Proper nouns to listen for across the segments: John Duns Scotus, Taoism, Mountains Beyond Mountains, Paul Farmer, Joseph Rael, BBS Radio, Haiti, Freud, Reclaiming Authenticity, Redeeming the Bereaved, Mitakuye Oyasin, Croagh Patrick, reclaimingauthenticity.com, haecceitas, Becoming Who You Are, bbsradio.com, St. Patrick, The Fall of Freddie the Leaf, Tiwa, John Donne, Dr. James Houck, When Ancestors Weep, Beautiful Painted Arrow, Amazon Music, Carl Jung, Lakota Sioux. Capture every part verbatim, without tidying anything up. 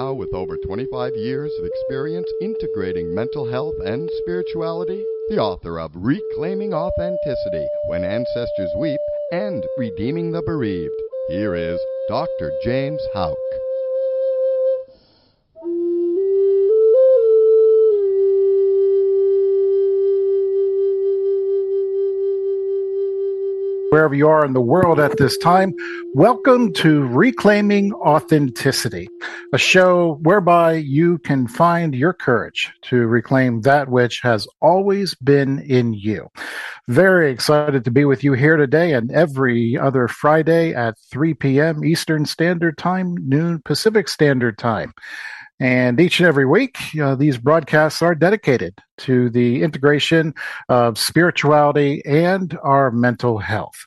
now with over twenty-five years of experience integrating mental health and spirituality, the author of Reclaiming Authenticity, When Ancestors Weep, and Redeeming the Bereaved. Here is Doctor James Houck. Wherever you are in the world at this time, welcome to Reclaiming Authenticity, a show whereby you can find your courage to reclaim that which has always been in you. Very excited to be with you here today and every other Friday at three p.m. Eastern Standard Time, noon Pacific Standard Time. And each and every week, uh, these broadcasts are dedicated to the integration of spirituality and our mental health.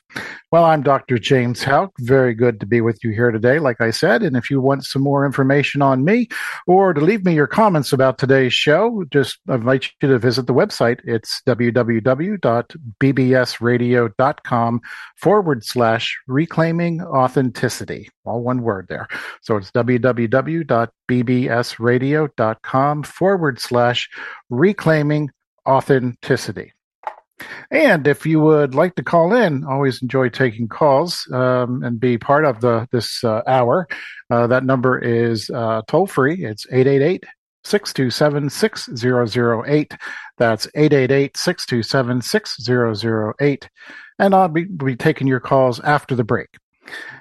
Well, I'm Doctor James Houck. Very good to be with you here today, like I said. And if you want some more information on me or to leave me your comments about today's show, just invite you to visit the website. It's w w w dot b b s radio dot com forward slash reclaiming authenticity. All one word there. So it's w w w dot b b s radio dot com forward slash reclaiming authenticity. And if you would like to call in, always enjoy taking calls um, and be part of the this uh, hour. Uh, that number is uh, toll-free. It's eight eight eight, six two seven, six zero zero eight. That's eight eight eight, six two seven, six zero zero eight. And I'll be, be taking your calls after the break.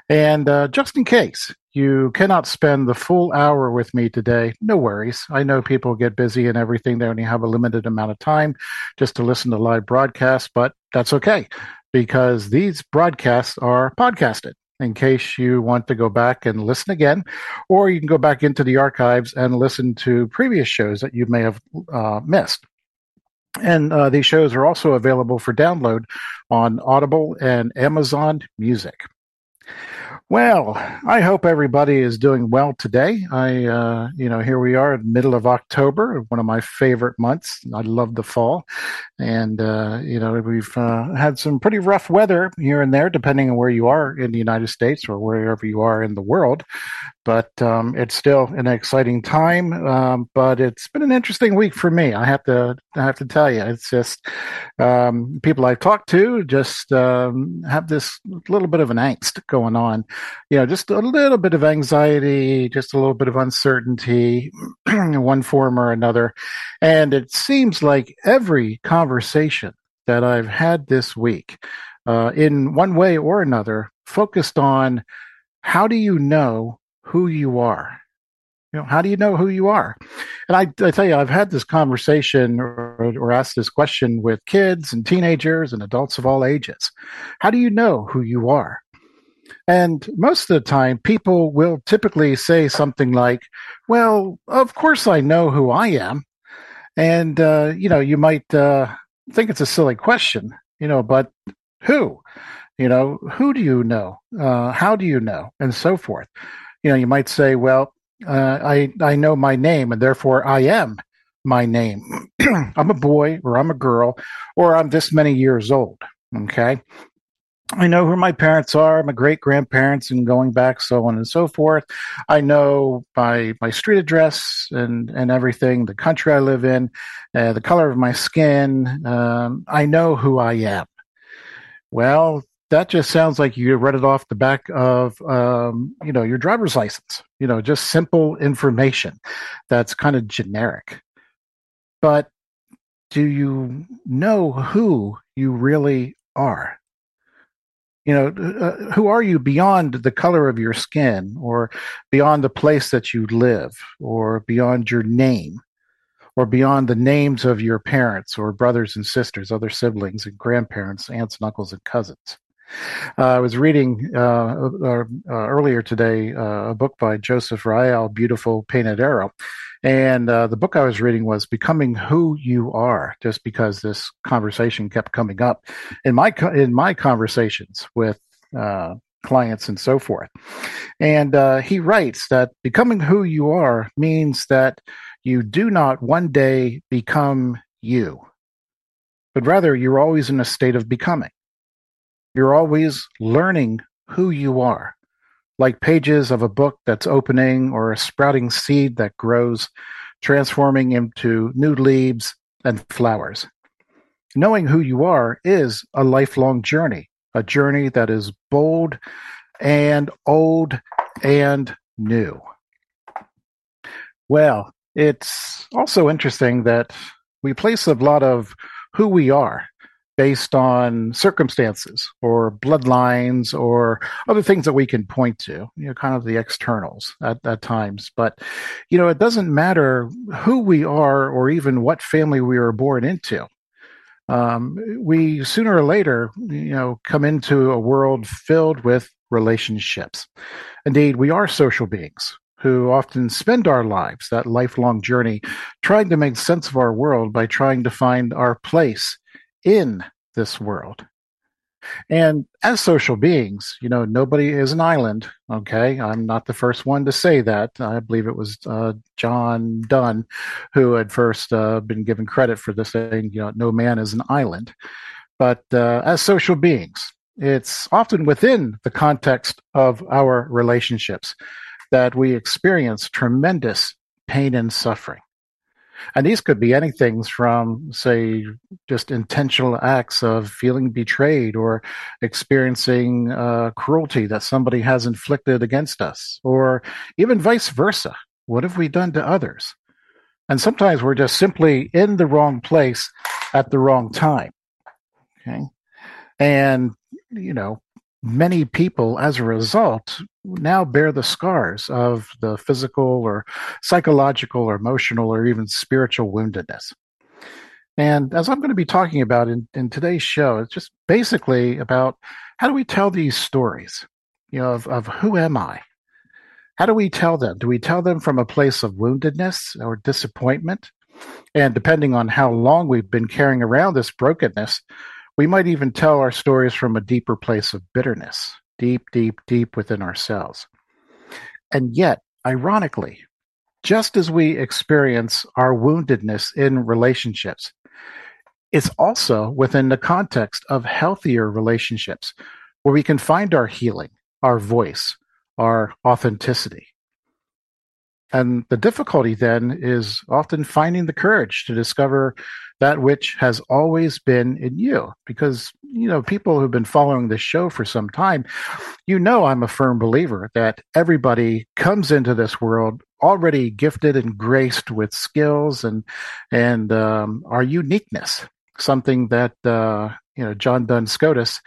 And uh, just in case you cannot spend the full hour with me today, no worries. I know people get busy and everything. They only have a limited amount of time just to listen to live broadcasts, but that's okay because these broadcasts are podcasted in case you want to go back and listen again, or you can go back into the archives and listen to previous shows that you may have uh, missed. And uh, these shows are also available for download on Audible and Amazon Music. Well, I hope everybody is doing well today. I, uh, you know, here we are in the middle of October, one of my favorite months. I love the fall. And, uh, you know, we've uh, had some pretty rough weather here and there, depending on where you are in the United States or wherever you are in the world. But um, it's still an exciting time. Um, but it's been an interesting week for me. I have to, I have to tell you, it's just um, people I've talked to just um, have this little bit of an angst going on. You know, just a little bit of anxiety, just a little bit of uncertainty, one form or another. And it seems like every conversation that I've had this week, uh, in one way or another, focused on how do you know who you are? You know, how do you know who you are? And I, I tell you, I've had this conversation or, or asked this question with kids and teenagers and adults of all ages. How do you know who you are? And most of the time, people will typically say something like, well, of course I know who I am. And, uh, you know, you might uh, think it's a silly question, you know, but who? You know, who do you know? Uh, how do you know? And so forth. You know, you might say, well, uh, I, I know my name and therefore I am my name. I'm a boy or I'm a girl or I'm this many years old. Okay. I know who my parents are, my great-grandparents, and going back, so on and so forth. I know my my street address and, and everything, the country I live in, uh, the color of my skin. Um, I know who I am. Well, that just sounds like you read it off the back of, um, you know, your driver's license. You know, just simple information that's kind of generic. But do you know who you really are? You know, uh, who are you beyond the color of your skin or beyond the place that you live or beyond your name or beyond the names of your parents or brothers and sisters, other siblings and grandparents, aunts and uncles and cousins? Uh, I was reading uh, uh, earlier today uh, a book by Joseph Rael, Beautiful Painted Arrow. And uh, the book I was reading was Becoming Who You Are, just because this conversation kept coming up in my co- in my conversations with uh, clients and so forth. And uh, he writes that becoming who you are means that you do not one day become you, but rather you're always in a state of becoming. You're always learning who you are, like pages of a book that's opening or a sprouting seed that grows, transforming into new leaves and flowers. Knowing who you are is a lifelong journey, a journey that is bold and old and new. Well, it's also interesting that we place a lot of who we are based on circumstances or bloodlines or other things that we can point to, you know, kind of the externals at, at times. But, you know, it doesn't matter who we are or even what family we were born into. Um, we sooner or later, you know, come into a world filled with relationships. Indeed, we are social beings who often spend our lives, that lifelong journey, trying to make sense of our world by trying to find our place in this world. And as social beings, you know, nobody is an island, okay? I'm not the first one to say that. I believe it was uh, John Donne who had first uh, been given credit for this thing, you know, no man is an island. But uh, as social beings, it's often within the context of our relationships that we experience tremendous pain and suffering. And these could be anything from, say, just intentional acts of feeling betrayed or experiencing uh, cruelty that somebody has inflicted against us, or even vice versa. What have we done to others? And sometimes we're just simply in the wrong place at the wrong time. Okay, and, you know, many people, as a result, now bear the scars of the physical or psychological or emotional or even spiritual woundedness. And as I'm going to be talking about in, in today's show, it's just basically about how do we tell these stories, you know, of, of who am I? How do we tell them? Do we tell them from a place of woundedness or disappointment? And depending on how long we've been carrying around this brokenness, we might even tell our stories from a deeper place of bitterness, deep, deep, deep within ourselves. And yet, ironically, just as we experience our woundedness in relationships, it's also within the context of healthier relationships where we can find our healing, our voice, our authenticity. And the difficulty then is often finding the courage to discover that which has always been in you. Because, you know, people who've been following this show for some time, you know, I'm a firm believer that everybody comes into this world already gifted and graced with skills and and um, our uniqueness, something that, uh, you know, John Duns Scotus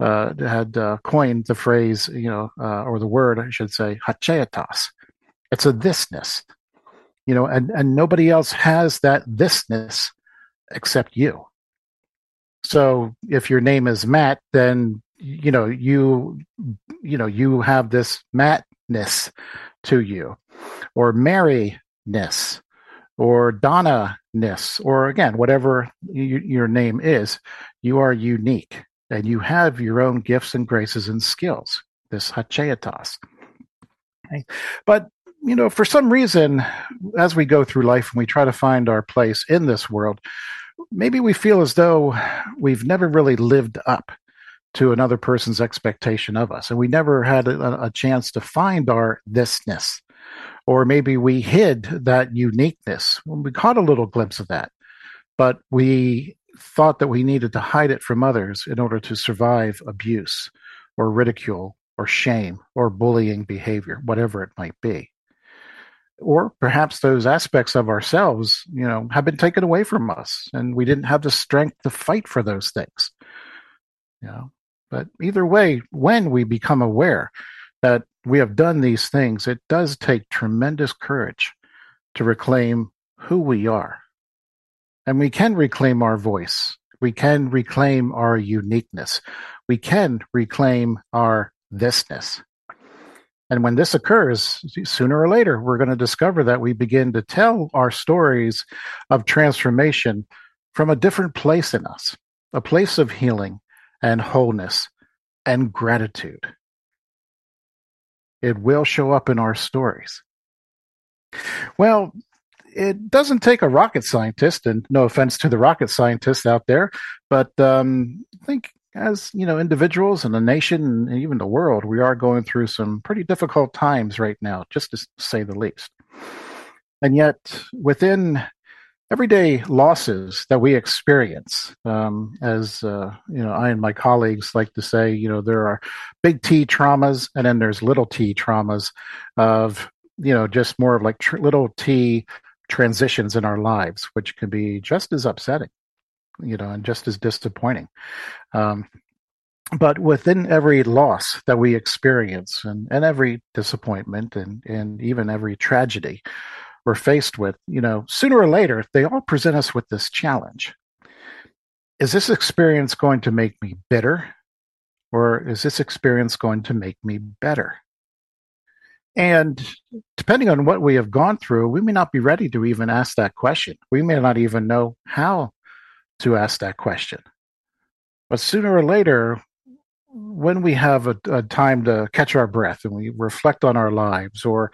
uh, had uh, coined the phrase, you know, uh, or the word, I should say, haecceitas. It's a thisness, you know, and, and nobody else has that thisness except you. So if your name is Matt, then, you know, you, you know, you have this Mattness to you, or Maryness, or Donna-ness, or again, whatever you, your name is, you are unique and you have your own gifts and graces and skills, this haecceitas. Okay? But you know, for some reason, as we go through life and we try to find our place in this world, maybe we feel as though we've never really lived up to another person's expectation of us. And we never had a, a chance to find our thisness. Or maybe we hid that uniqueness. We caught a little glimpse of that, but we thought that we needed to hide it from others in order to survive abuse or ridicule or shame or bullying behavior, whatever it might be. Or perhaps those aspects of ourselves, you know, have been taken away from us, and we didn't have the strength to fight for those things. You know, but either way, when we become aware that we have done these things, it does take tremendous courage to reclaim who we are. And we can reclaim our voice. We can reclaim our uniqueness. We can reclaim our thisness. And when this occurs, sooner or later, we're going to discover that we begin to tell our stories of transformation from a different place in us, a place of healing and wholeness and gratitude. It will show up in our stories. Well, it doesn't take a rocket scientist, and no offense to the rocket scientists out there, but um, I think as, you know, individuals and a nation and even the world, we are going through some pretty difficult times right now, just to say the least. And yet, within everyday losses that we experience, um, as uh, you know, I and my colleagues like to say, you know, there are big T traumas, and then there's little T traumas of, you know, just more of like tr- little T transitions in our lives, which can be just as upsetting, you know, and just as disappointing. Um, but within every loss that we experience, and, and every disappointment, and, and even every tragedy we're faced with, you know, sooner or later, they all present us with this challenge. Is this experience going to make me bitter, or is this experience going to make me better? And depending on what we have gone through, we may not be ready to even ask that question. We may not even know how to ask that question. But sooner or later, when we have a, a time to catch our breath and we reflect on our lives, or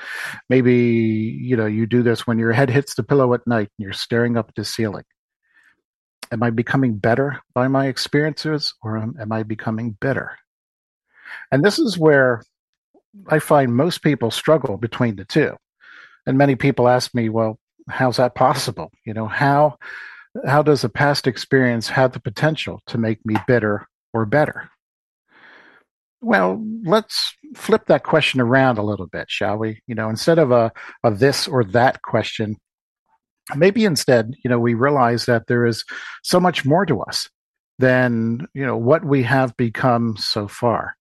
maybe, you know, you do this when your head hits the pillow at night and you're staring up at the ceiling. Am I becoming better by my experiences, or am I becoming bitter? And this is where I find most people struggle between the two. And many people ask me, well, how's that possible? You know, how, how does a past experience have the potential to make me bitter or better? Well, let's flip that question around a little bit, shall we? You know, instead of a, a this or that question, maybe instead, you know, we realize that there is so much more to us than, you know, what we have become so far.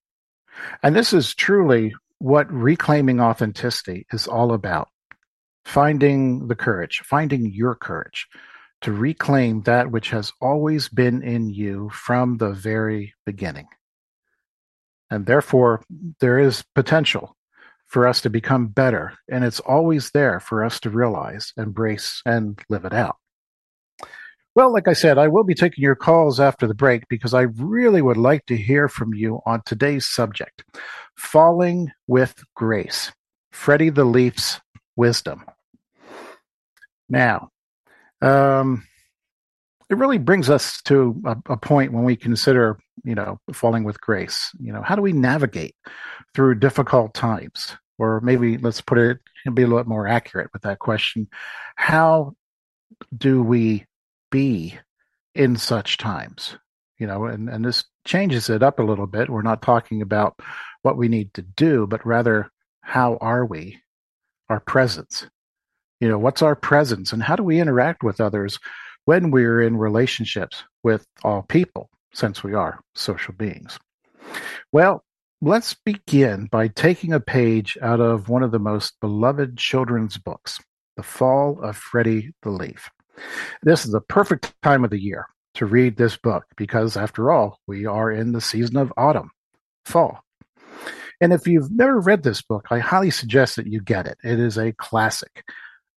And this is truly what Reclaiming Authenticity is all about. Finding the courage, finding your courage to reclaim that which has always been in you from the very beginning. And therefore, there is potential for us to become better, and it's always there for us to realize, embrace, and live it out. Well, like I said, I will be taking your calls after the break, because I really would like to hear from you on today's subject, Falling with Grace, Freddie the Leaf's Wisdom. Now, um, it really brings us to a, a point when we consider, you know, falling with grace. You know, how do we navigate through difficult times? Or maybe let's put it, be a little bit more accurate with that question. How do we be in such times? You know, and, and this changes it up a little bit. We're not talking about what we need to do, but rather how are we, our presence. You know, what's our presence, and how do we interact with others when we're in relationships with all people, since we are social beings? Well, let's begin by taking a page out of one of the most beloved children's books, The Fall of Freddie the Leaf. This is the perfect time of the year to read this book, because after all, we are in the season of autumn, fall. And if you've never read this book, I highly suggest that you get it. It is a classic.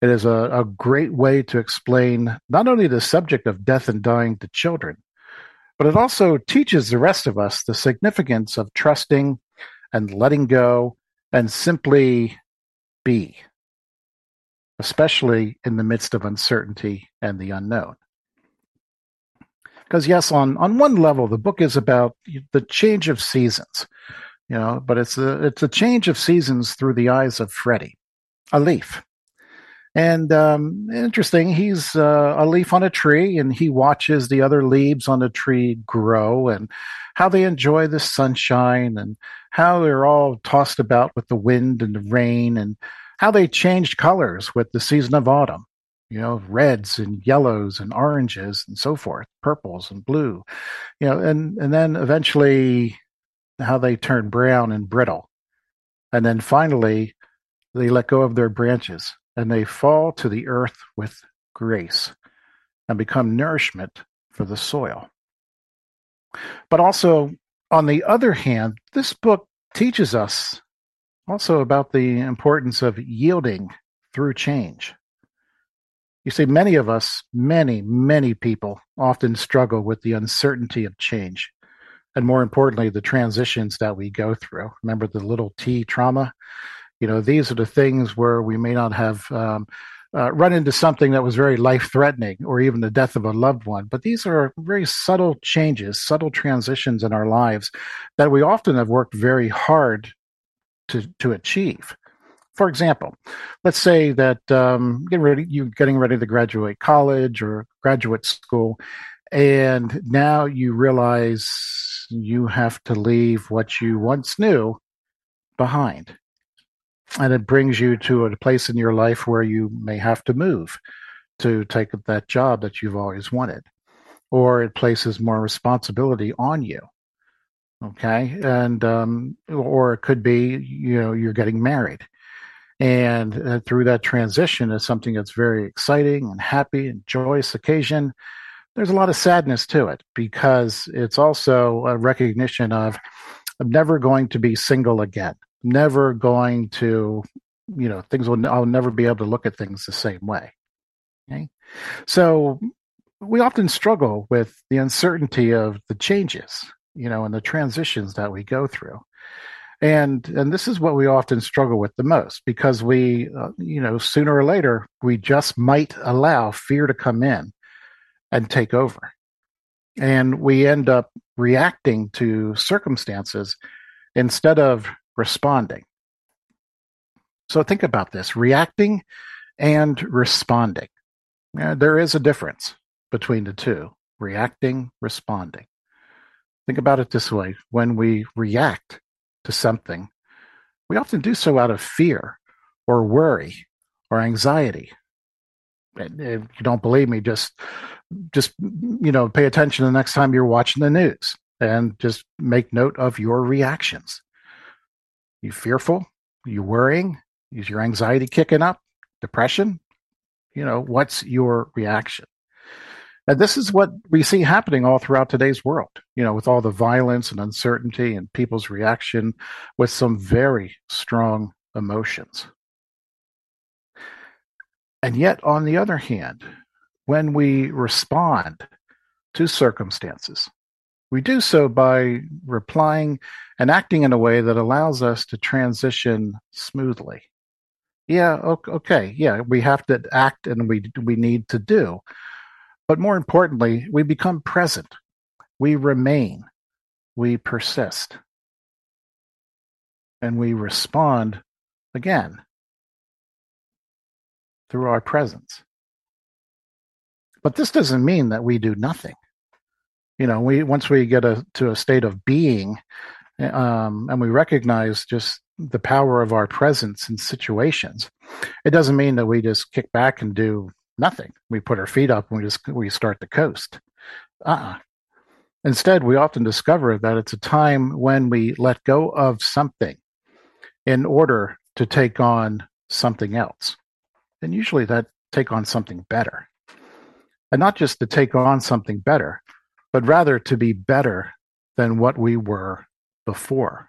It is a, a great way to explain not only the subject of death and dying to children, but it also teaches the rest of us the significance of trusting and letting go and simply be, especially in the midst of uncertainty and the unknown. Because yes, on, on one level, the book is about the change of seasons, you know, but it's a, it's a change of seasons through the eyes of Freddie, a leaf. And um, interesting, he's uh, a leaf on a tree, and he watches the other leaves on the tree grow and how they enjoy the sunshine and how they're all tossed about with the wind and the rain and how they change colors with the season of autumn, you know, reds and yellows and oranges and so forth, purples and blue, you know, and, and then eventually how they turn brown and brittle. And then finally, they let go of their branches, and they fall to the earth with grace and become nourishment for the soil. But also, on the other hand, this book teaches us also about the importance of yielding through change. You see, many of us, many, many people often struggle with the uncertainty of change, and more importantly, the transitions that we go through. Remember the little T trauma? You know, these are the things where we may not have um, uh, run into something that was very life-threatening, or even the death of a loved one. But these are very subtle changes, subtle transitions in our lives that we often have worked very hard to, to achieve. For example, let's say that um, getting ready, you're getting ready to graduate college or graduate school, and now you realize you have to leave what you once knew behind. And it brings you to a place in your life where you may have to move to take up that job that you've always wanted. Or it places more responsibility on you. Okay? And um, or it could be, you know, you're getting married. And uh, through that transition is something that's very exciting and happy and joyous occasion. There's a lot of sadness to it because it's also a recognition of I'm never going to be single again. Never going to, you know, things will, I'll never be able to look at things the same way. Okay. So we often struggle with the uncertainty of the changes, you know, and the transitions that we go through. And, and this is what we often struggle with the most because we, uh, you know, sooner or later, we just might allow fear to come in and take over. And we end up reacting to circumstances instead of responding. So think about this, reacting and responding. Now, there is a difference between the two, reacting, responding. Think about it this way. When we react to something, we often do so out of fear or worry or anxiety. If you don't believe me, just, just you know, pay attention the next time you're watching the news and just make note of your reactions. You fearful? You worrying? Is your anxiety kicking up? Depression? You know, what's your reaction? And this is what we see happening all throughout today's world, you know, with all the violence and uncertainty and people's reaction with some very strong emotions. And yet, on the other hand, when we respond to circumstances, we do so by replying and acting in a way that allows us to transition smoothly. Yeah, okay, yeah, we have to act and we we need to do. But more importantly, we become present. We remain. We persist. And we respond again through our presence. But this doesn't mean that we do nothing. You know, we once we get a, to a state of being, um, and we recognize just the power of our presence in situations, it doesn't mean that we just kick back and do nothing. We put our feet up and we just we start to coast. Uh-uh. Instead, we often discover that it's a time when we let go of something in order to take on something else. And usually that take on something better. And not just to take on something better, but rather to be better than what we were before.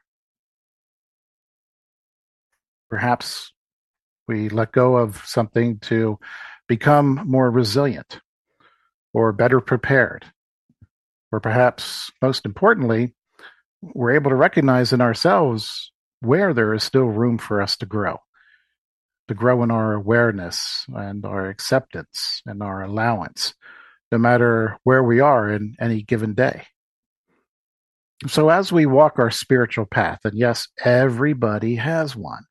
Perhaps we let go of something to become more resilient or better prepared. Or perhaps, most importantly, we're able to recognize in ourselves where there is still room for us to grow. To grow in our awareness and our acceptance and our allowance, no matter where we are in any given day. So as we walk our spiritual path, and yes, everybody has one,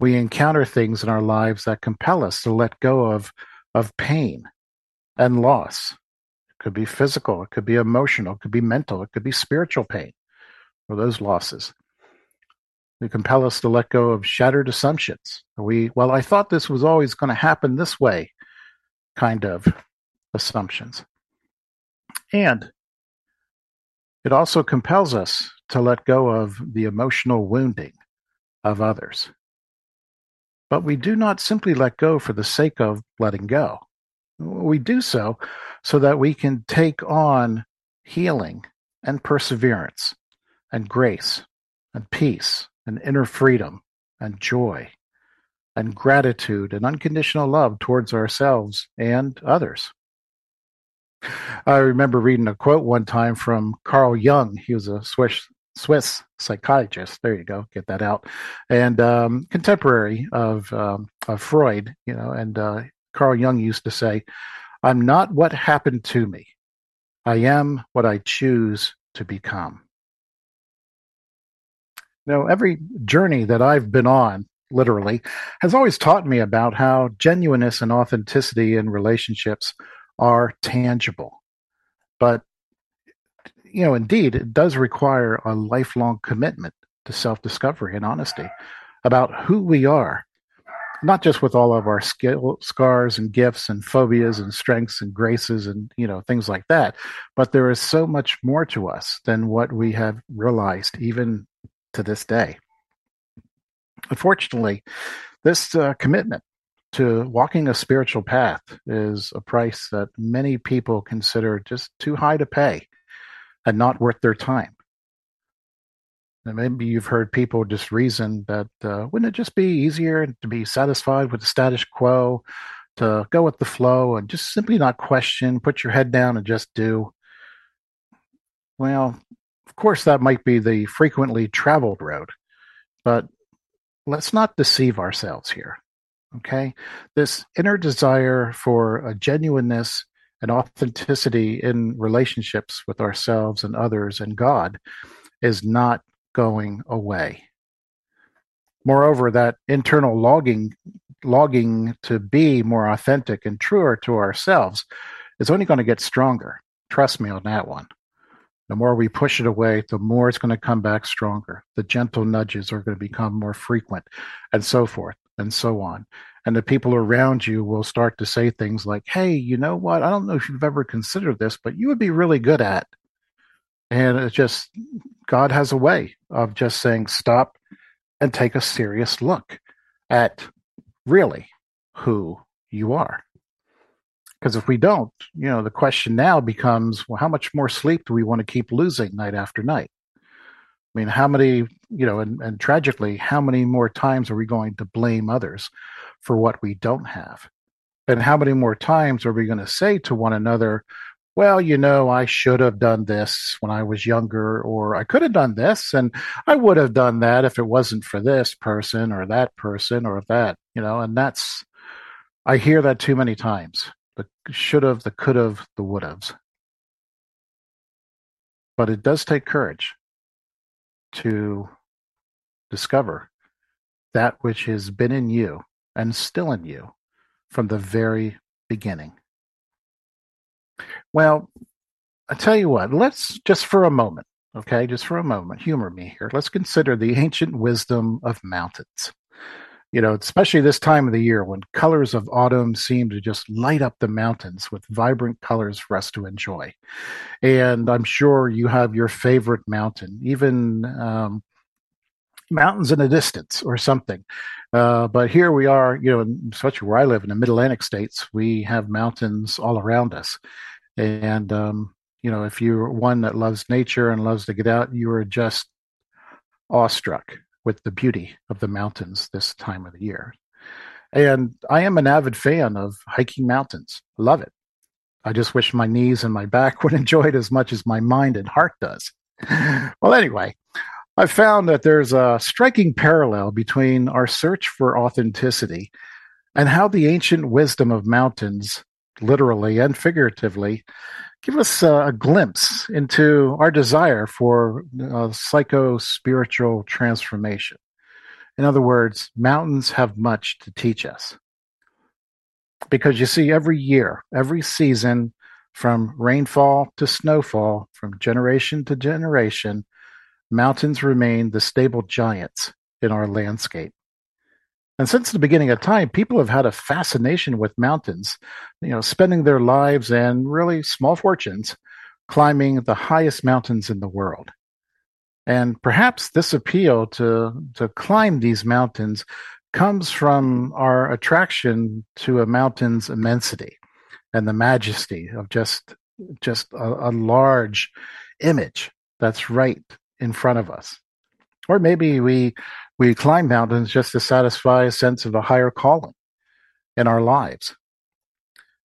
we encounter things in our lives that compel us to let go of, of pain and loss. It could be physical, it could be emotional, it could be mental, it could be spiritual pain, or those losses. They compel us to let go of shattered assumptions. We, well, I thought this was always going to happen this way, kind of assumptions. And it also compels us to let go of the emotional wounding of others. But we do not simply let go for the sake of letting go. We do so so that we can take on healing and perseverance and grace and peace and inner freedom and joy and gratitude and unconditional love towards ourselves and others. I remember reading a quote one time from Carl Jung. He was a Swiss Swiss psychiatrist. There you go. Get that out. And um, contemporary of, um, of Freud, you know, and uh, Carl Jung used to say, I'm not what happened to me. I am what I choose to become. Now, every journey that I've been on, literally, has always taught me about how genuineness and authenticity in relationships are tangible. But, you know, indeed, it does require a lifelong commitment to self-discovery and honesty about who we are, not just with all of our skill, scars and gifts and phobias and strengths and graces and, you know, things like that. But there is so much more to us than what we have realized, even to this day. Unfortunately, this uh, commitment to walking a spiritual path is a price that many people consider just too high to pay and not worth their time. And maybe you've heard people just reason that uh, wouldn't it just be easier to be satisfied with the status quo, to go with the flow and just simply not question, put your head down and just do? Well, of course, that might be the frequently traveled road, but let's not deceive ourselves here, okay? This inner desire for a genuineness and authenticity in relationships with ourselves and others and God is not going away. Moreover, that internal longing, longing to be more authentic and truer to ourselves is only going to get stronger. Trust me on that one. The more we push it away, the more it's going to come back stronger. The gentle nudges are going to become more frequent, and so forth and so on. And the people around you will start to say things like, hey, you know what? I don't know if you've ever considered this, but you would be really good at. And it's just, God has a way of just saying, stop and take a serious look at really who you are. Because if we don't, you know, the question now becomes, well, how much more sleep do we want to keep losing night after night? I mean, how many, you know, and, and tragically, how many more times are we going to blame others for what we don't have? And how many more times are we going to say to one another, well, you know, I should have done this when I was younger, or I could have done this, and I would have done that if it wasn't for this person or that person or that, you know, and that's, I hear that too many times. The should have, the could have, the would haves. But it does take courage to discover that which has been in you and still in you from the very beginning. Well, I tell you what, let's just for a moment, okay, just for a moment, humor me here. Let's consider the ancient wisdom of mountains. You know, especially this time of the year when colors of autumn seem to just light up the mountains with vibrant colors for us to enjoy. And I'm sure you have your favorite mountain, even um, mountains in the distance or something. Uh, but here we are, you know, in, especially where I live in the Mid-Atlantic states, we have mountains all around us. And, um, you know, if you're one that loves nature and loves to get out, you are just awestruck with the beauty of the mountains this time of the year. And I am an avid fan of hiking mountains. I love it. I just wish my knees and my back would enjoy it as much as my mind and heart does. Well, anyway, I found that there's a striking parallel between our search for authenticity and how the ancient wisdom of mountains, literally and figuratively, give us a glimpse into our desire for uh, psycho-spiritual transformation. In other words, mountains have much to teach us. Because you see, every year, every season, from rainfall to snowfall, from generation to generation, mountains remain the stable giants in our landscape. And since the beginning of time, people have had a fascination with mountains, you know, spending their lives and really small fortunes climbing the highest mountains in the world. And perhaps this appeal to, to climb these mountains comes from our attraction to a mountain's immensity and the majesty of just, just a, a large image that's right in front of us. Or maybe we... We climb mountains just to satisfy a sense of a higher calling in our lives.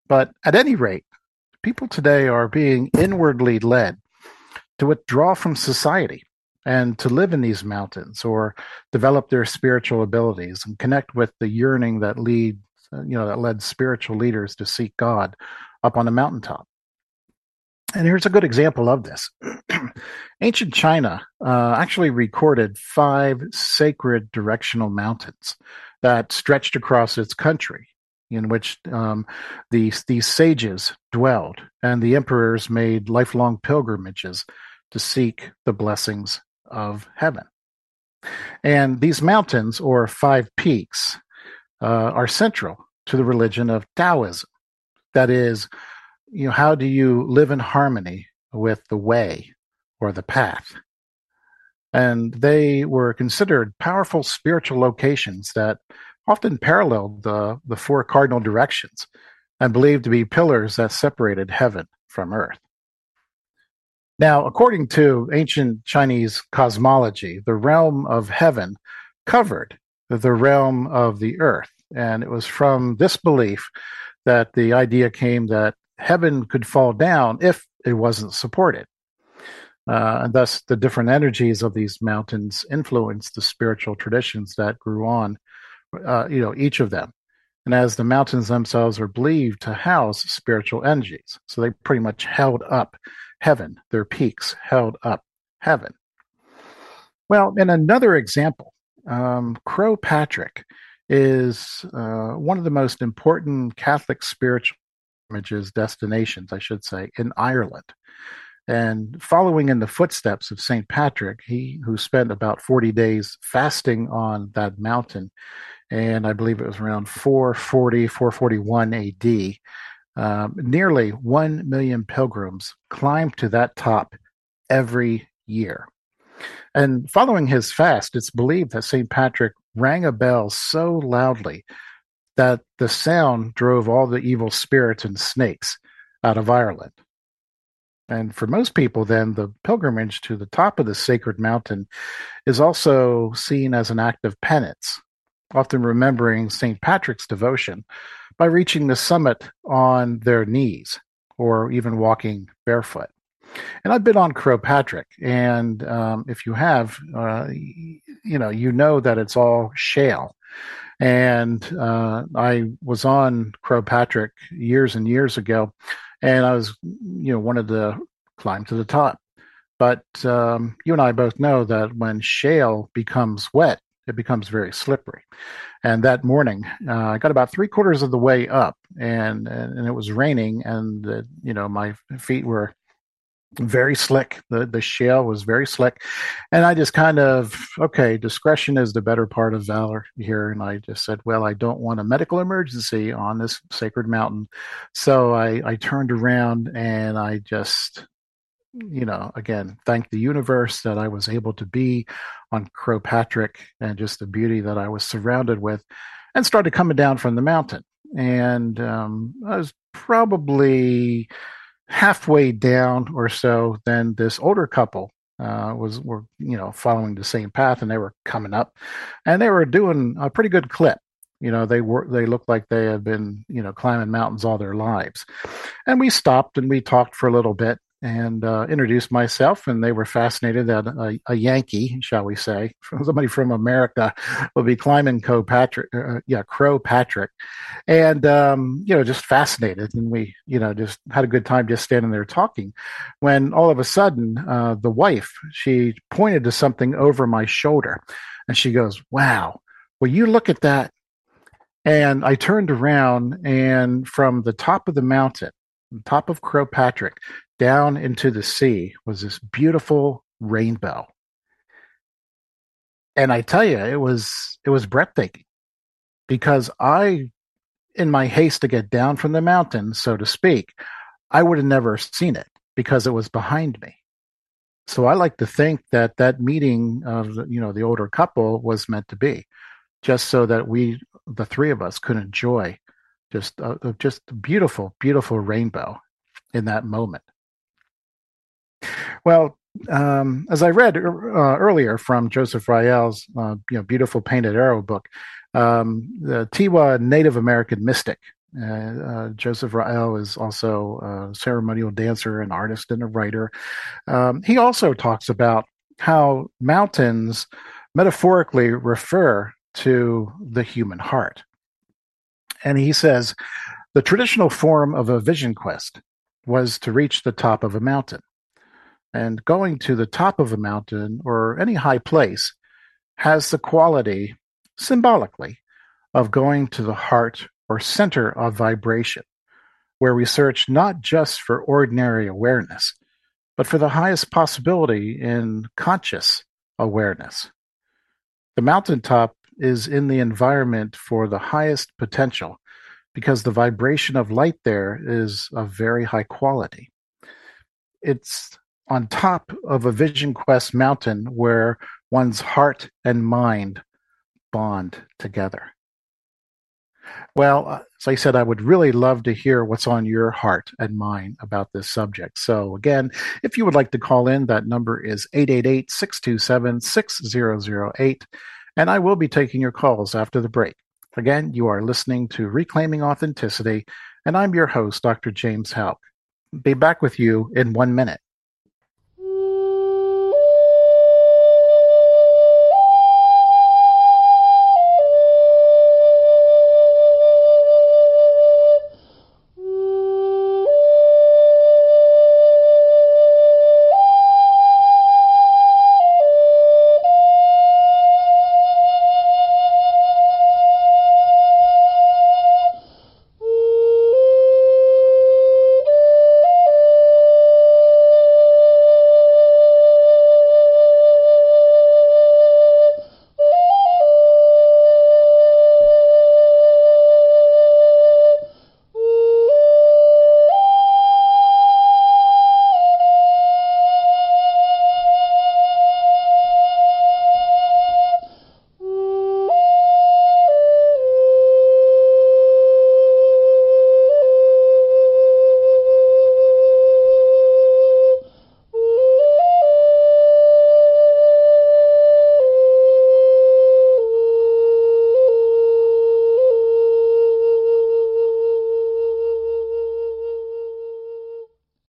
But at any rate, people today are being inwardly led to withdraw from society and to live in these mountains or develop their spiritual abilities and connect with the yearning that lead, you know, that led spiritual leaders to seek God up on the mountaintop. And here's a good example of this. Ancient China uh, actually recorded five sacred directional mountains that stretched across its country, in which um, these, these sages dwelled, and the emperors made lifelong pilgrimages to seek the blessings of heaven. And these mountains, or five peaks, uh, are central to the religion of Taoism. That is, you know, how do you live in harmony with the way or the path? And they were considered powerful spiritual locations that often paralleled the, the four cardinal directions and believed to be pillars that separated heaven from earth. Now, according to ancient Chinese cosmology, the realm of heaven covered the realm of the earth. And it was from this belief that the idea came that heaven could fall down if it wasn't supported. Uh, and thus, the different energies of these mountains influenced the spiritual traditions that grew on, uh, you know, each of them. And as the mountains themselves are believed to house spiritual energies, so they pretty much held up heaven. Their peaks held up heaven. Well, in another example, um, Croagh Patrick is uh, one of the most important Catholic spiritual images, destinations, I should say, in Ireland. And following in the footsteps of Saint Patrick, he who spent about forty days fasting on that mountain, and I believe it was around four forty, four forty-one A D, um, nearly one million pilgrims climbed to that top every year. And following his fast, it's believed that Saint Patrick rang a bell so loudly that the sound drove all the evil spirits and snakes out of Ireland. And for most people, then, the pilgrimage to the top of the sacred mountain is also seen as an act of penance, often remembering Saint Patrick's devotion by reaching the summit on their knees or even walking barefoot. And I've been on Croagh Patrick, and um, if you have, uh, you know, you know that it's all shale. And uh, I was on Croagh Patrick years and years ago, and I was, you know, wanted to climb to the top. But um, you and I both know that when shale becomes wet, it becomes very slippery. And that morning, uh, I got about three quarters of the way up, and and it was raining, and uh, you know, my feet were very slick. The the shale was very slick. And I just kind of, okay, discretion is the better part of valor here. And I just said, well, I don't want a medical emergency on this sacred mountain. So I, I turned around and I just, you know, again, thanked the universe that I was able to be on Croagh Patrick and just the beauty that I was surrounded with, and started coming down from the mountain. And um, I was probably halfway down or so, then this older couple uh, was were you know following the same path, and they were coming up, and they were doing a pretty good clip. You know, they were they looked like they had been you know climbing mountains all their lives. And we stopped and we talked for a little bit, and uh, introduced myself, and they were fascinated that a, a Yankee, shall we say, somebody from America, would be climbing Croagh Patrick, uh, yeah, Croagh Patrick, and um, you know, just fascinated, and we, you know, just had a good time just standing there talking. When all of a sudden, uh, the wife, she pointed to something over my shoulder, and she goes, "Wow, will you look at that?" And I turned around, and from the top of the mountain, the top of Croagh Patrick, down into the sea was this beautiful rainbow. And I tell you, it was it was breathtaking, because I, in my haste to get down from the mountain, so to speak, I would have never seen it because it was behind me. So I like to think that that meeting of the, you know the older couple was meant to be, just so that we, the three of us, could enjoy just uh, just a beautiful, beautiful rainbow in that moment. Well, um, as I read uh, earlier from Joseph Rael's uh, you know, Beautiful Painted Arrow book, um, the Tiwa Native American mystic, uh, uh, Joseph Rael is also a ceremonial dancer, an artist, and a writer. Um, he also talks about how mountains metaphorically refer to the human heart. And he says, the traditional form of a vision quest was to reach the top of a mountain. And going to the top of a mountain or any high place has the quality, symbolically, of going to the heart or center of vibration, where we search not just for ordinary awareness, but for the highest possibility in conscious awareness. The mountaintop is in the environment for the highest potential because the vibration of light there is of very high quality. It's on top of a vision quest mountain where one's heart and mind bond together. Well, as I said, I would really love to hear what's on your heart and mind about this subject. So again, if you would like to call in, that number is eight eight eight, six two seven, six zero zero eight. And I will be taking your calls after the break. Again, you are listening to Reclaiming Authenticity, and I'm your host, Doctor James Houck. Be back with you in one minute.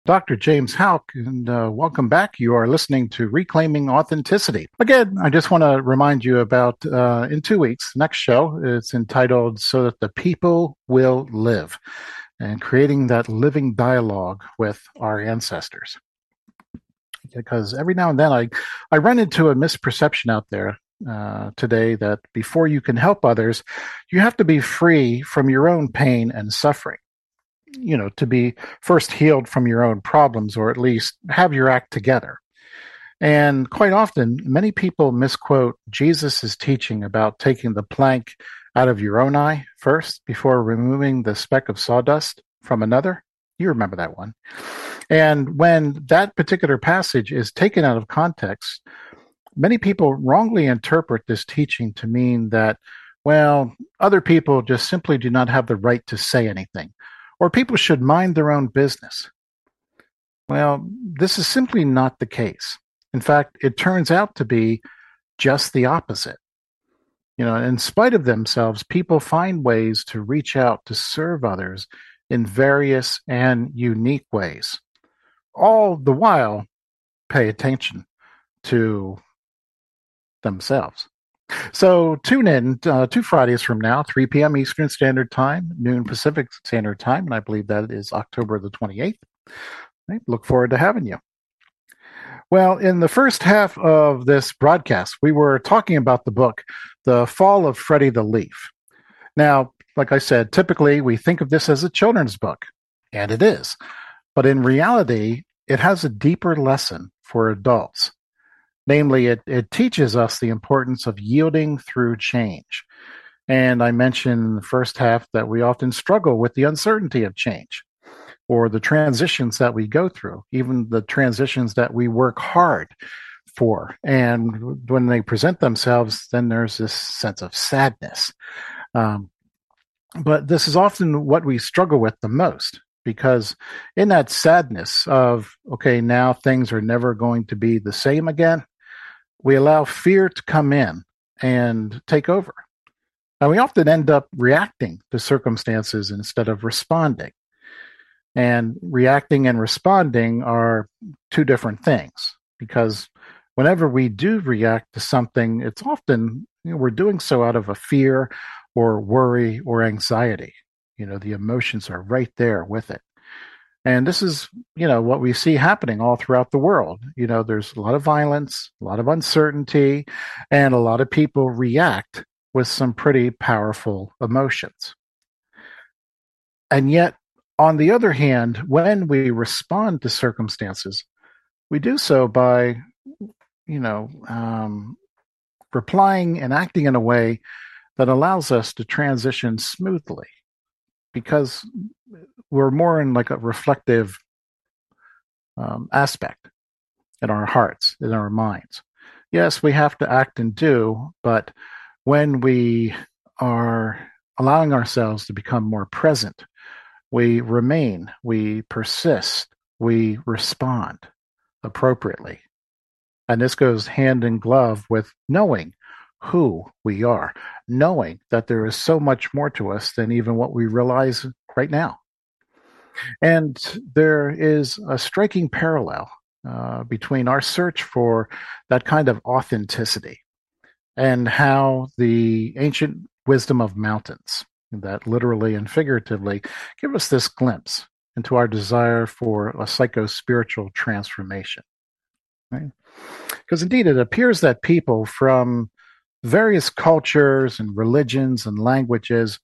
Doctor James Houck, and uh, welcome back. You are listening to Reclaiming Authenticity. Again, I just want to remind you about, uh, in two weeks, next show, it's entitled So That the People Will Live, and creating that living dialogue with our ancestors. Because every now and then I, I run into a misperception out there uh, today that before you can help others, you have to be free from your own pain and suffering. You know, to be first healed from your own problems, or at least have your act together. And quite often, many people misquote Jesus' teaching about taking the plank out of your own eye first before removing the speck of sawdust from another. You remember that one. And when that particular passage is taken out of context, many people wrongly interpret this teaching to mean that, well, other people just simply do not have the right to say anything, or people should mind their own business. Well, this is simply not the case. In fact, it turns out to be just the opposite. You know, in spite of themselves, people find ways to reach out to serve others in various and unique ways. All the while, pay attention to themselves. So tune in uh, two Fridays from now, three p.m. Eastern Standard Time, noon Pacific Standard Time, and I believe that is October the twenty-eighth. I look forward to having you. Well, in the first half of this broadcast, we were talking about the book, The Fall of Freddie the Leaf. Now, like I said, typically we think of this as a children's book, and it is. But in reality, it has a deeper lesson for adults. Namely, it, it teaches us the importance of yielding through change. And I mentioned in the first half that we often struggle with the uncertainty of change or the transitions that we go through, even the transitions that we work hard for. And when they present themselves, then there's this sense of sadness. Um, but this is often what we struggle with the most. Because in that sadness of, okay, now things are never going to be the same again, we allow fear to come in and take over. And we often end up reacting to circumstances instead of responding. And reacting and responding are two different things, because whenever we do react to something, it's often, you know, we're doing so out of a fear or worry or anxiety. You know, the emotions are right there with it. And this is, you know, what we see happening all throughout the world. You know, there's a lot of violence, a lot of uncertainty, and a lot of people react with some pretty powerful emotions. And yet, on the other hand, when we respond to circumstances, we do so by, you know, um, replying and acting in a way that allows us to transition smoothly, because we're more in like a reflective um, aspect in our hearts, in our minds. Yes, we have to act and do, but when we are allowing ourselves to become more present, we remain, we persist, we respond appropriately. And this goes hand in glove with knowing who we are, knowing that there is so much more to us than even what we realize right now. And there is a striking parallel uh, between our search for that kind of authenticity and how the ancient wisdom of mountains, that literally and figuratively give us this glimpse into our desire for a psycho-spiritual transformation. Right? Because indeed, it appears that people from various cultures and religions and languages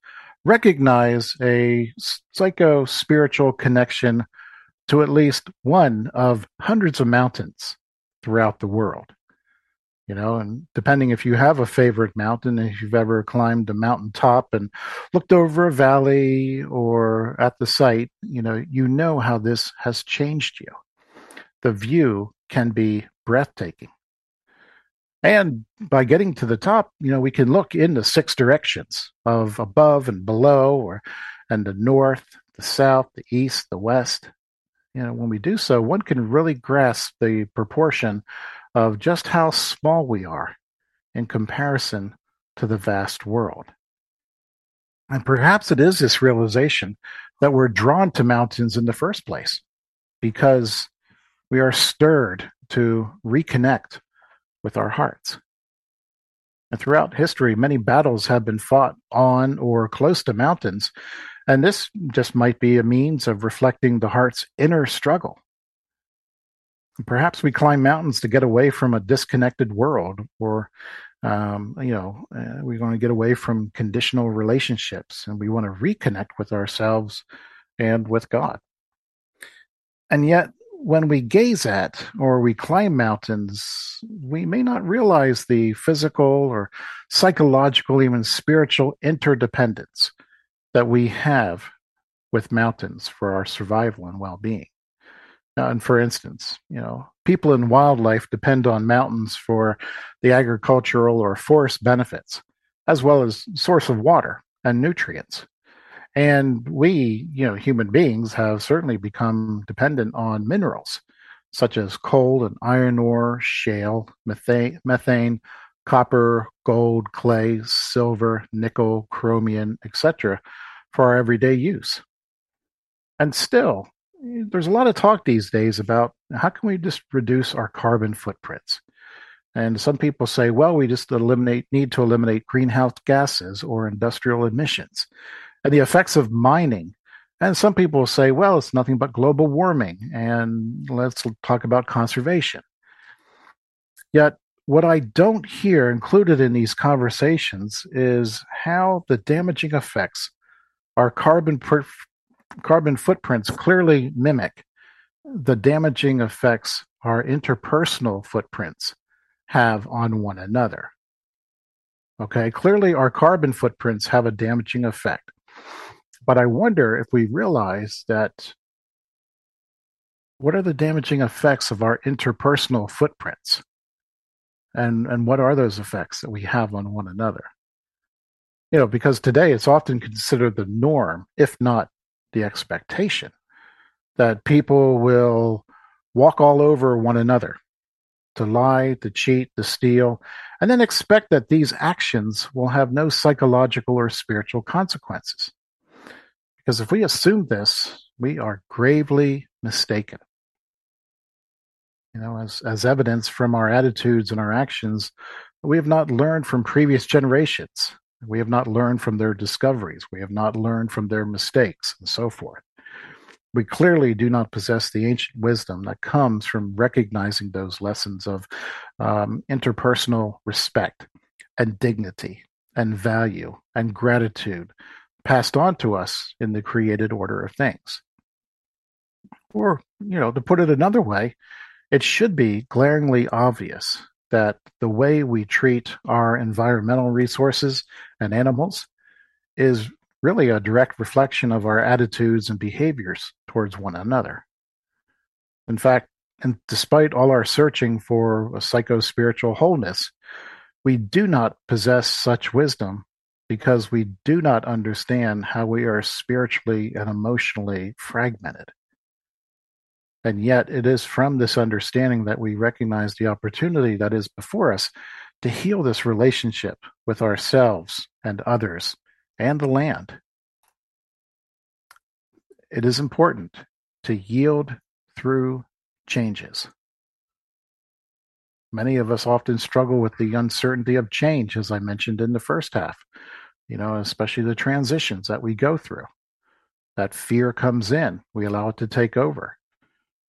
recognize a psycho-spiritual connection to at least one of hundreds of mountains throughout the world. You know, and depending if you have a favorite mountain, if you've ever climbed a mountaintop and looked over a valley or at the site, you know, you know how this has changed you. The view can be breathtaking. And by getting to the top, you know, we can look in the six directions of above and below, or and the north, the south, the east, the west. You know, when we do so, one can really grasp the proportion of just how small we are in comparison to the vast world. And perhaps it is this realization that we're drawn to mountains in the first place, because we are stirred to reconnect with our hearts. And throughout history, many battles have been fought on or close to mountains, and this just might be a means of reflecting the heart's inner struggle. Perhaps we climb mountains to get away from a disconnected world, or um, you know, uh, we want to get away from conditional relationships, and we want to reconnect with ourselves and with God. And yet, when we gaze at or we climb mountains, we may not realize the physical or psychological, even spiritual interdependence that we have with mountains for our survival and well-being. Uh, and for instance, you know, people in wildlife depend on mountains for the agricultural or forest benefits, as well as source of water and nutrients. And we, you know, human beings have certainly become dependent on minerals such as coal and iron ore, shale, methane, methane, copper, gold, clay, silver, nickel, chromium, et cetera, for our everyday use. And still, there's a lot of talk these days about how can we just reduce our carbon footprints. And some people say, well, we just eliminate need to eliminate greenhouse gases or industrial emissions and the effects of mining. And some people say, well, it's nothing but global warming, and let's talk about conservation. Yet, what I don't hear included in these conversations is how the damaging effects our carbon, per- carbon footprints clearly mimic the damaging effects our interpersonal footprints have on one another. Okay, clearly our carbon footprints have a damaging effect. But I wonder if we realize that what are the damaging effects of our interpersonal footprints? And, and what are those effects that we have on one another? You know, because today it's often considered the norm, if not the expectation, that people will walk all over one another, to lie, to cheat, to steal, and then expect that these actions will have no psychological or spiritual consequences. Because if we assume this, we are gravely mistaken. you know, as, as evidence from our attitudes and our actions, we have not learned from previous generations. We have not learned from their discoveries. We have not learned from their mistakes and so forth. We clearly do not possess the ancient wisdom that comes from recognizing those lessons of um, interpersonal respect and dignity and value and gratitude passed on to us in the created order of things. Or, you know, to put it another way, it should be glaringly obvious that the way we treat our environmental resources and animals is really a direct reflection of our attitudes and behaviors towards one another. In fact, and despite all our searching for a psycho-spiritual wholeness, we do not possess such wisdom because we do not understand how we are spiritually and emotionally fragmented. And yet it is from this understanding that we recognize the opportunity that is before us to heal this relationship with ourselves and others and the land. It is important to yield through changes. Many of us often struggle with the uncertainty of change, as I mentioned in the first half, you know, especially the transitions that we go through. That fear comes in, we allow it to take over,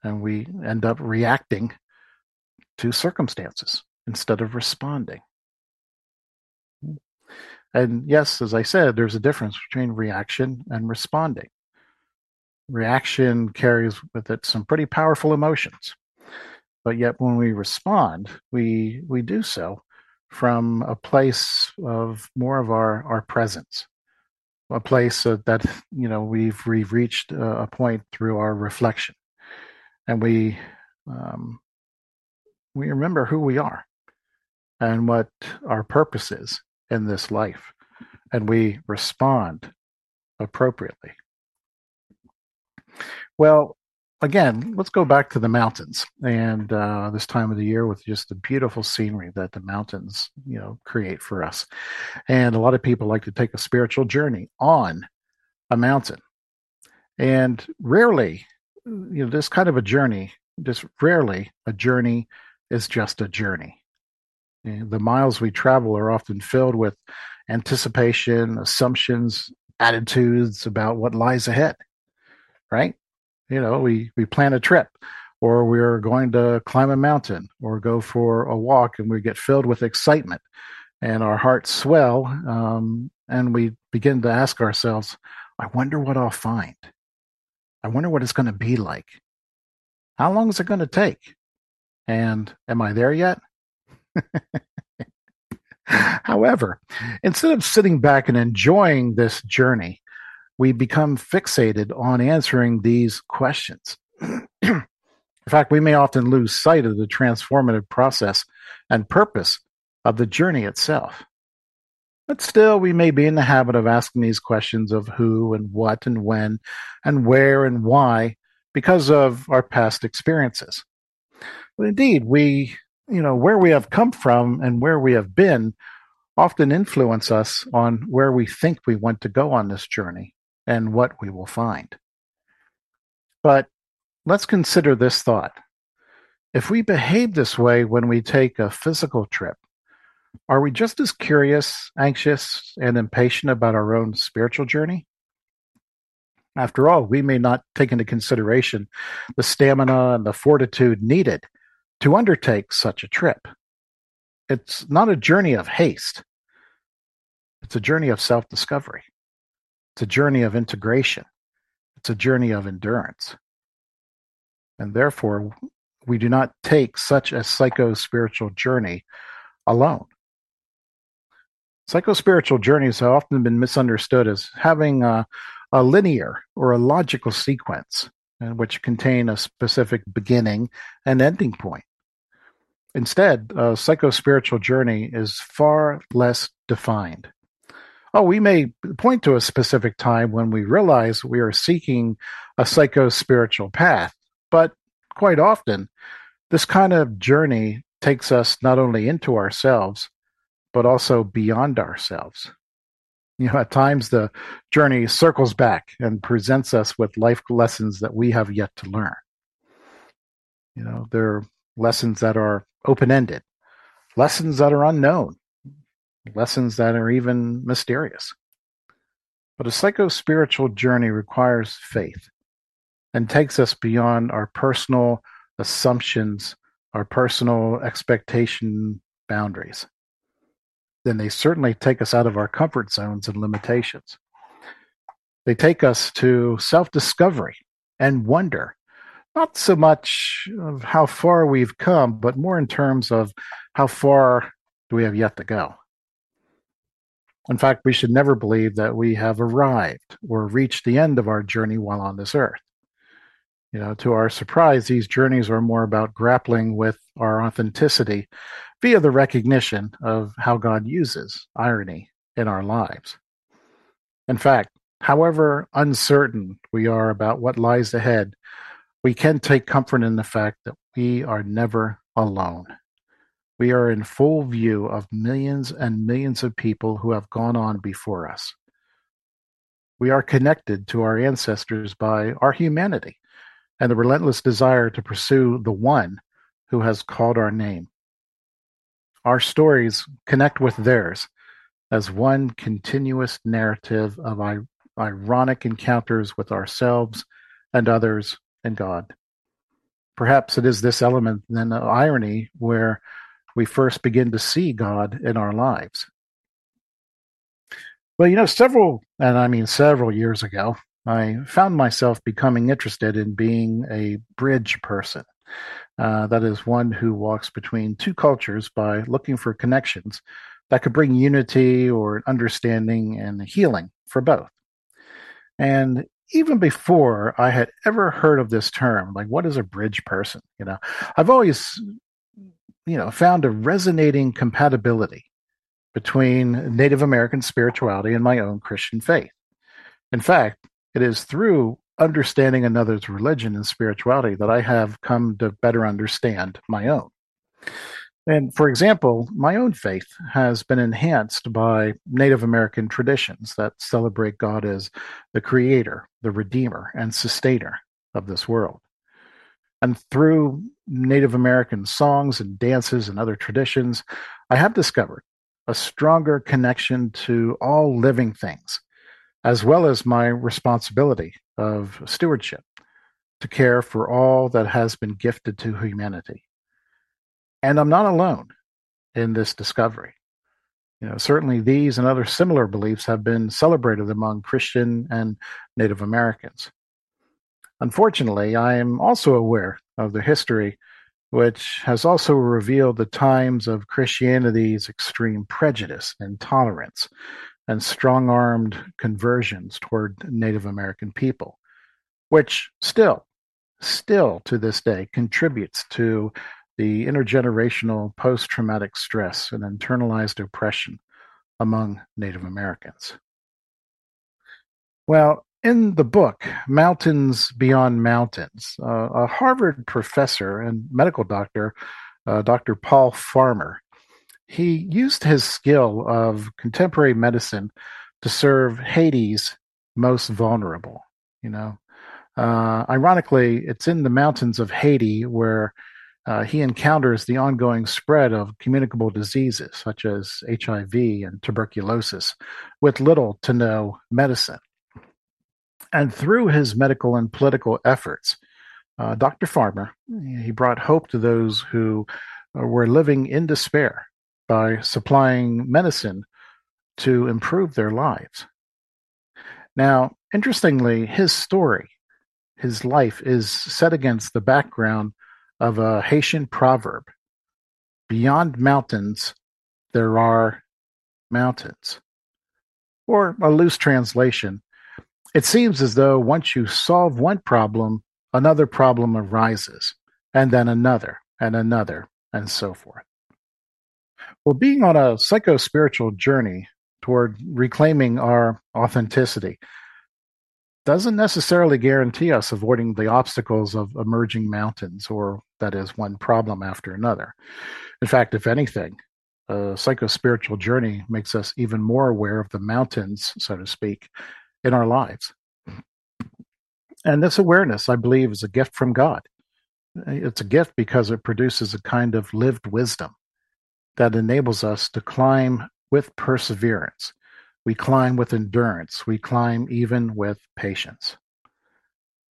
and we end up reacting to circumstances instead of responding. And yes, as I said, there's a difference between reaction and responding. Reaction carries with it some pretty powerful emotions. But yet when we respond, we we do so from a place of more of our, our presence, a place that, you know, we've, we've reached a point through our reflection. And we um, we remember who we are and what our purpose is in this life, and we respond appropriately. Well, again, let's go back to the mountains and uh, this time of the year with just the beautiful scenery that the mountains, you know, create for us. And a lot of people like to take a spiritual journey on a mountain, and rarely, you know, this kind of a journey, just rarely a journey is just a journey. The miles we travel are often filled with anticipation, assumptions, attitudes about what lies ahead, right? You know, we, we plan a trip, or we're going to climb a mountain or go for a walk, and we get filled with excitement and our hearts swell, um, and we begin to ask ourselves, I wonder what I'll find. I wonder what it's going to be like. How long is it going to take? And am I there yet? However, instead of sitting back and enjoying this journey, we become fixated on answering these questions. In fact, we may often lose sight of the transformative process and purpose of the journey itself. But still, we may be in the habit of asking these questions of who and what and when and where and why because of our past experiences. But indeed, we, you know, where we have come from and where we have been often influence us on where we think we want to go on this journey and what we will find. But let's consider this thought. If we behave this way when we take a physical trip, are we just as curious, anxious, and impatient about our own spiritual journey? After all, we may not take into consideration the stamina and the fortitude needed to undertake such a trip. It's not a journey of haste. It's a journey of self-discovery. It's a journey of integration. It's a journey of endurance. And therefore, we do not take such a psycho-spiritual journey alone. Psychospiritual journeys have often been misunderstood as having a, a linear or a logical sequence in which contain a specific beginning and ending point. Instead, a psychospiritual journey is far less defined. Oh, we may point to a specific time when we realize we are seeking a psychospiritual path, but quite often, this kind of journey takes us not only into ourselves, but also beyond ourselves. You know, at times the journey circles back and presents us with life lessons that we have yet to learn. You know, there lessons that are open-ended, lessons that are unknown, lessons that are even mysterious. But a psycho-spiritual journey requires faith and takes us beyond our personal assumptions, our personal expectation boundaries. Then they certainly take us out of our comfort zones and limitations. They take us to self-discovery and wonder, not so much of how far we've come, but more in terms of how far do we have yet to go. In fact, we should never believe that we have arrived or reached the end of our journey while on this earth. You know, to our surprise, these journeys are more about grappling with our authenticity via the recognition of how God uses irony in our lives. In fact, however uncertain we are about what lies ahead, we can take comfort in the fact that we are never alone. We are in full view of millions and millions of people who have gone on before us. We are connected to our ancestors by our humanity and the relentless desire to pursue the one who has called our name. Our stories connect with theirs as one continuous narrative of ironic encounters with ourselves and others and God. Perhaps it is this element, then, of irony where we first begin to see God in our lives. Well, you know, several, and I mean several years ago, I found myself becoming interested in being a bridge person. Uh, that is, one who walks between two cultures by looking for connections that could bring unity or understanding and healing for both. And even before I had ever heard of this term, like, what is a bridge person? You know, I've always, you know, found a resonating compatibility between Native American spirituality and my own Christian faith. In fact, it is through understanding another's religion and spirituality that I have come to better understand my own. And for example, my own faith has been enhanced by Native American traditions that celebrate God as the creator, the redeemer, and sustainer of this world. And through Native American songs and dances and other traditions, I have discovered a stronger connection to all living things, as well as my responsibility of stewardship to care for all that has been gifted to humanity. And I'm not alone in this discovery. You know, certainly these and other similar beliefs have been celebrated among Christian and Native Americans. Unfortunately, I am also aware of the history, which has also revealed the times of Christianity's extreme prejudice and intolerance and strong-armed conversions toward Native American people, which still, still to this day contributes to the intergenerational post-traumatic stress and internalized oppression among Native Americans. Well, in the book, Mountains Beyond Mountains, uh, a Harvard professor and medical doctor, uh, Doctor Paul Farmer, he used his skill of contemporary medicine to serve Haiti's most vulnerable. You know, uh, ironically, it's in the mountains of Haiti where Uh, he encounters the ongoing spread of communicable diseases such as H I V and tuberculosis with little to no medicine. And through his medical and political efforts, uh, Doctor Farmer, he brought hope to those who were living in despair by supplying medicine to improve their lives. Now, interestingly, his story, his life, is set against the background of a Haitian proverb: beyond mountains, there are mountains. Or a loose translation, it seems as though once you solve one problem, another problem arises, and then another, and another, and so forth. Well, being on a psycho-spiritual journey toward reclaiming our authenticity doesn't necessarily guarantee us avoiding the obstacles of emerging mountains, or that is, one problem after another. In fact, if anything, a psycho-spiritual journey makes us even more aware of the mountains, so to speak, in our lives. And this awareness, I believe, is a gift from God It's a gift because it produces a kind of lived wisdom that enables us to climb with perseverance. We climb with endurance. We climb even with patience.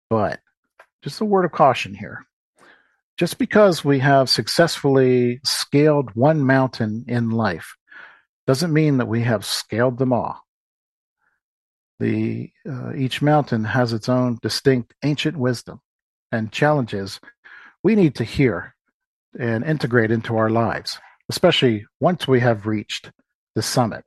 But just a word of caution here. Just because we have successfully scaled one mountain in life doesn't mean that we have scaled them all. The, uh, each mountain has its own distinct ancient wisdom and challenges we need to hear and integrate into our lives, especially once we have reached the summit.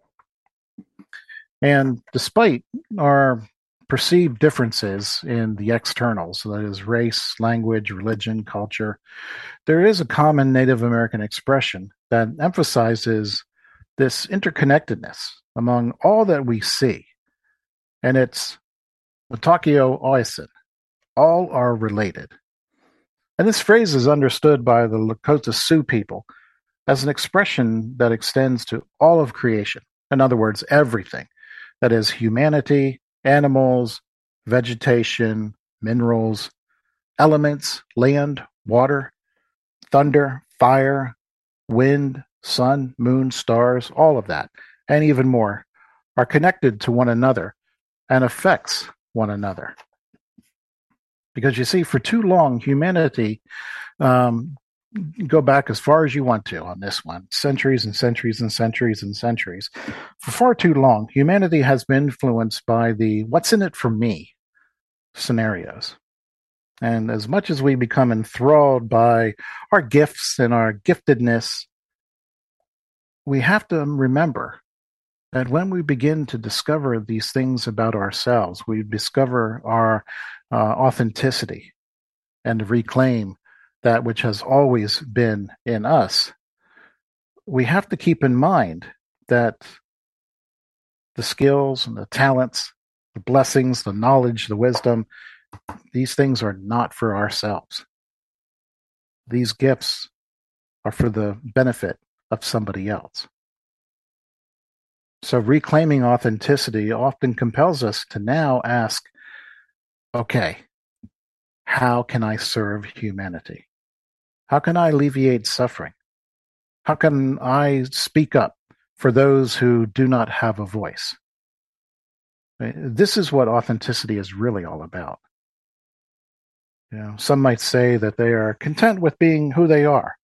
And despite our perceived differences in the externals, so that is race, language, religion, culture, there is a common Native American expression that emphasizes this interconnectedness among all that we see. And it's Mitakuye Oyasin, all are related. And this phrase is understood by the Lakota Sioux people as an expression that extends to all of creation. In other words, everything. That is humanity, animals, vegetation, minerals, elements, land, water, thunder, fire, wind, sun, moon, stars, all of that, and even more, are connected to one another and affects one another. Because you see, for too long, humanity, um, go back as far as you want to on this one, centuries and centuries and centuries and centuries. For far too long, humanity has been influenced by the what's in it for me scenarios. And as much as we become enthralled by our gifts and our giftedness, we have to remember that when we begin to discover these things about ourselves, we discover our uh, authenticity and reclaim that which has always been in us. We have to keep in mind that the skills and the talents, the blessings, the knowledge, the wisdom, these things are not for ourselves. These gifts are for the benefit of somebody else. So reclaiming authenticity often compels us to now ask, okay, how can I serve humanity? How can I alleviate suffering? How can I speak up for those who do not have a voice? This is what authenticity is really all about. You know, some might say that they are content with being who they are.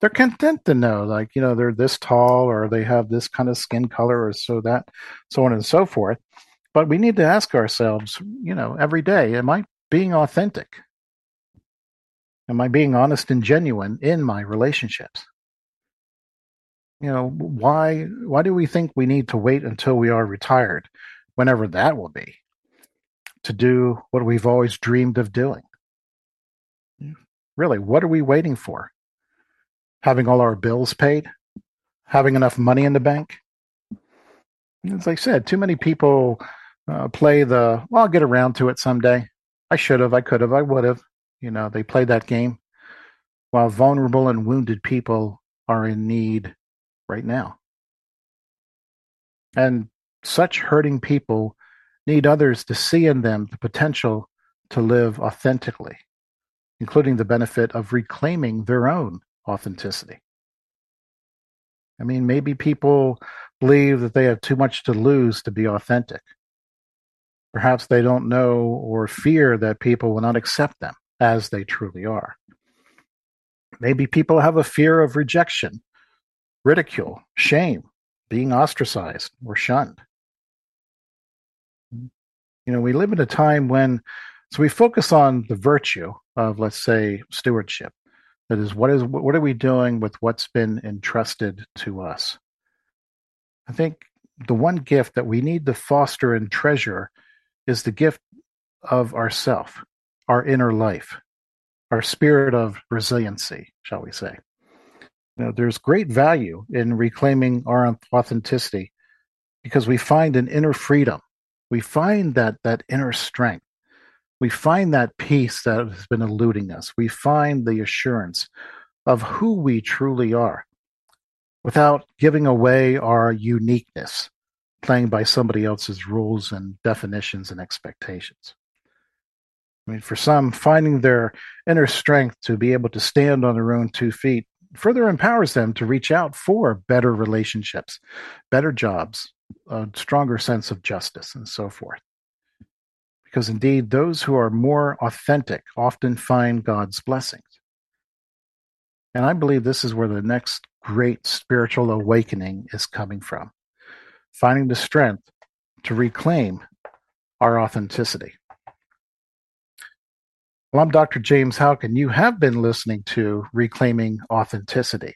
They're content to know, like, you know, they're this tall or they have this kind of skin color or so that, so on and so forth. But we need to ask ourselves, you know, every day, am I being authentic? Am I being honest and genuine in my relationships? You know, why, why do we think we need to wait until we are retired, whenever that will be, to do what we've always dreamed of doing? Really, what are we waiting for? Having all our bills paid, having enough money in the bank. As I said, too many people uh, play the, well, I'll get around to it someday. I should have, I could have, I would have. You know, they play that game while vulnerable and wounded people are in need right now. And such hurting people need others to see in them the potential to live authentically, including the benefit of reclaiming their own authenticity. I mean, maybe people believe that they have too much to lose to be authentic. Perhaps they don't know or fear that people will not accept them as they truly are. Maybe people have a fear of rejection, ridicule, shame, being ostracized or shunned. You know, we live in a time when, so we focus on the virtue of, let's say, stewardship. That is, what is what are we doing with what's been entrusted to us? I think the one gift that we need to foster and treasure is the gift of ourself, our inner life, our spirit of resiliency, shall we say. You know, there's great value in reclaiming our authenticity because we find an inner freedom. We find that that inner strength. We find that peace that has been eluding us. We find the assurance of who we truly are without giving away our uniqueness, playing by somebody else's rules and definitions and expectations. I mean, for some, finding their inner strength to be able to stand on their own two feet further empowers them to reach out for better relationships, better jobs, a stronger sense of justice, and so forth. Because indeed, those who are more authentic often find God's blessings. And I believe this is where the next great spiritual awakening is coming from, finding the strength to reclaim our authenticity. Well, I'm Doctor James Houck, and you have been listening to Reclaiming Authenticity.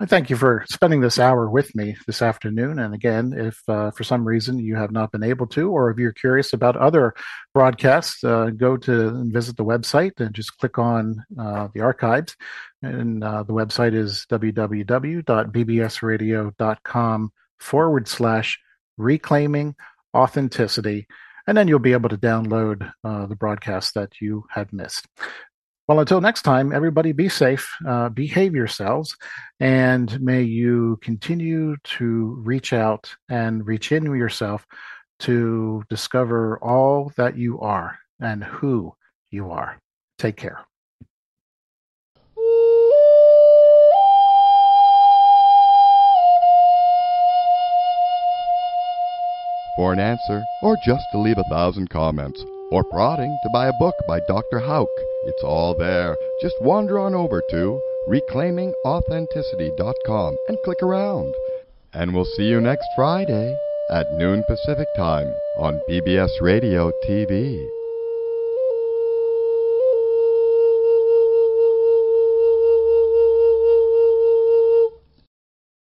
I thank you for spending this hour with me this afternoon. And again, if uh, for some reason you have not been able to, or if you're curious about other broadcasts, uh, go to and visit the website and just click on uh, the archives. And uh, the website is www.bbsradio.com forward slash reclaiming authenticity. And then you'll be able to download uh, the broadcast that you had missed. Well, until next time, everybody be safe, uh, behave yourselves, and may you continue to reach out and reach into yourself to discover all that you are and who you are. Take care. For an answer, or just to leave a thousand comments, or prodding to buy a book by Doctor Houck, it's all there. Just wander on over to reclaiming authenticity dot com and click around. And we'll see you next Friday at noon Pacific Time on B B S Radio T V.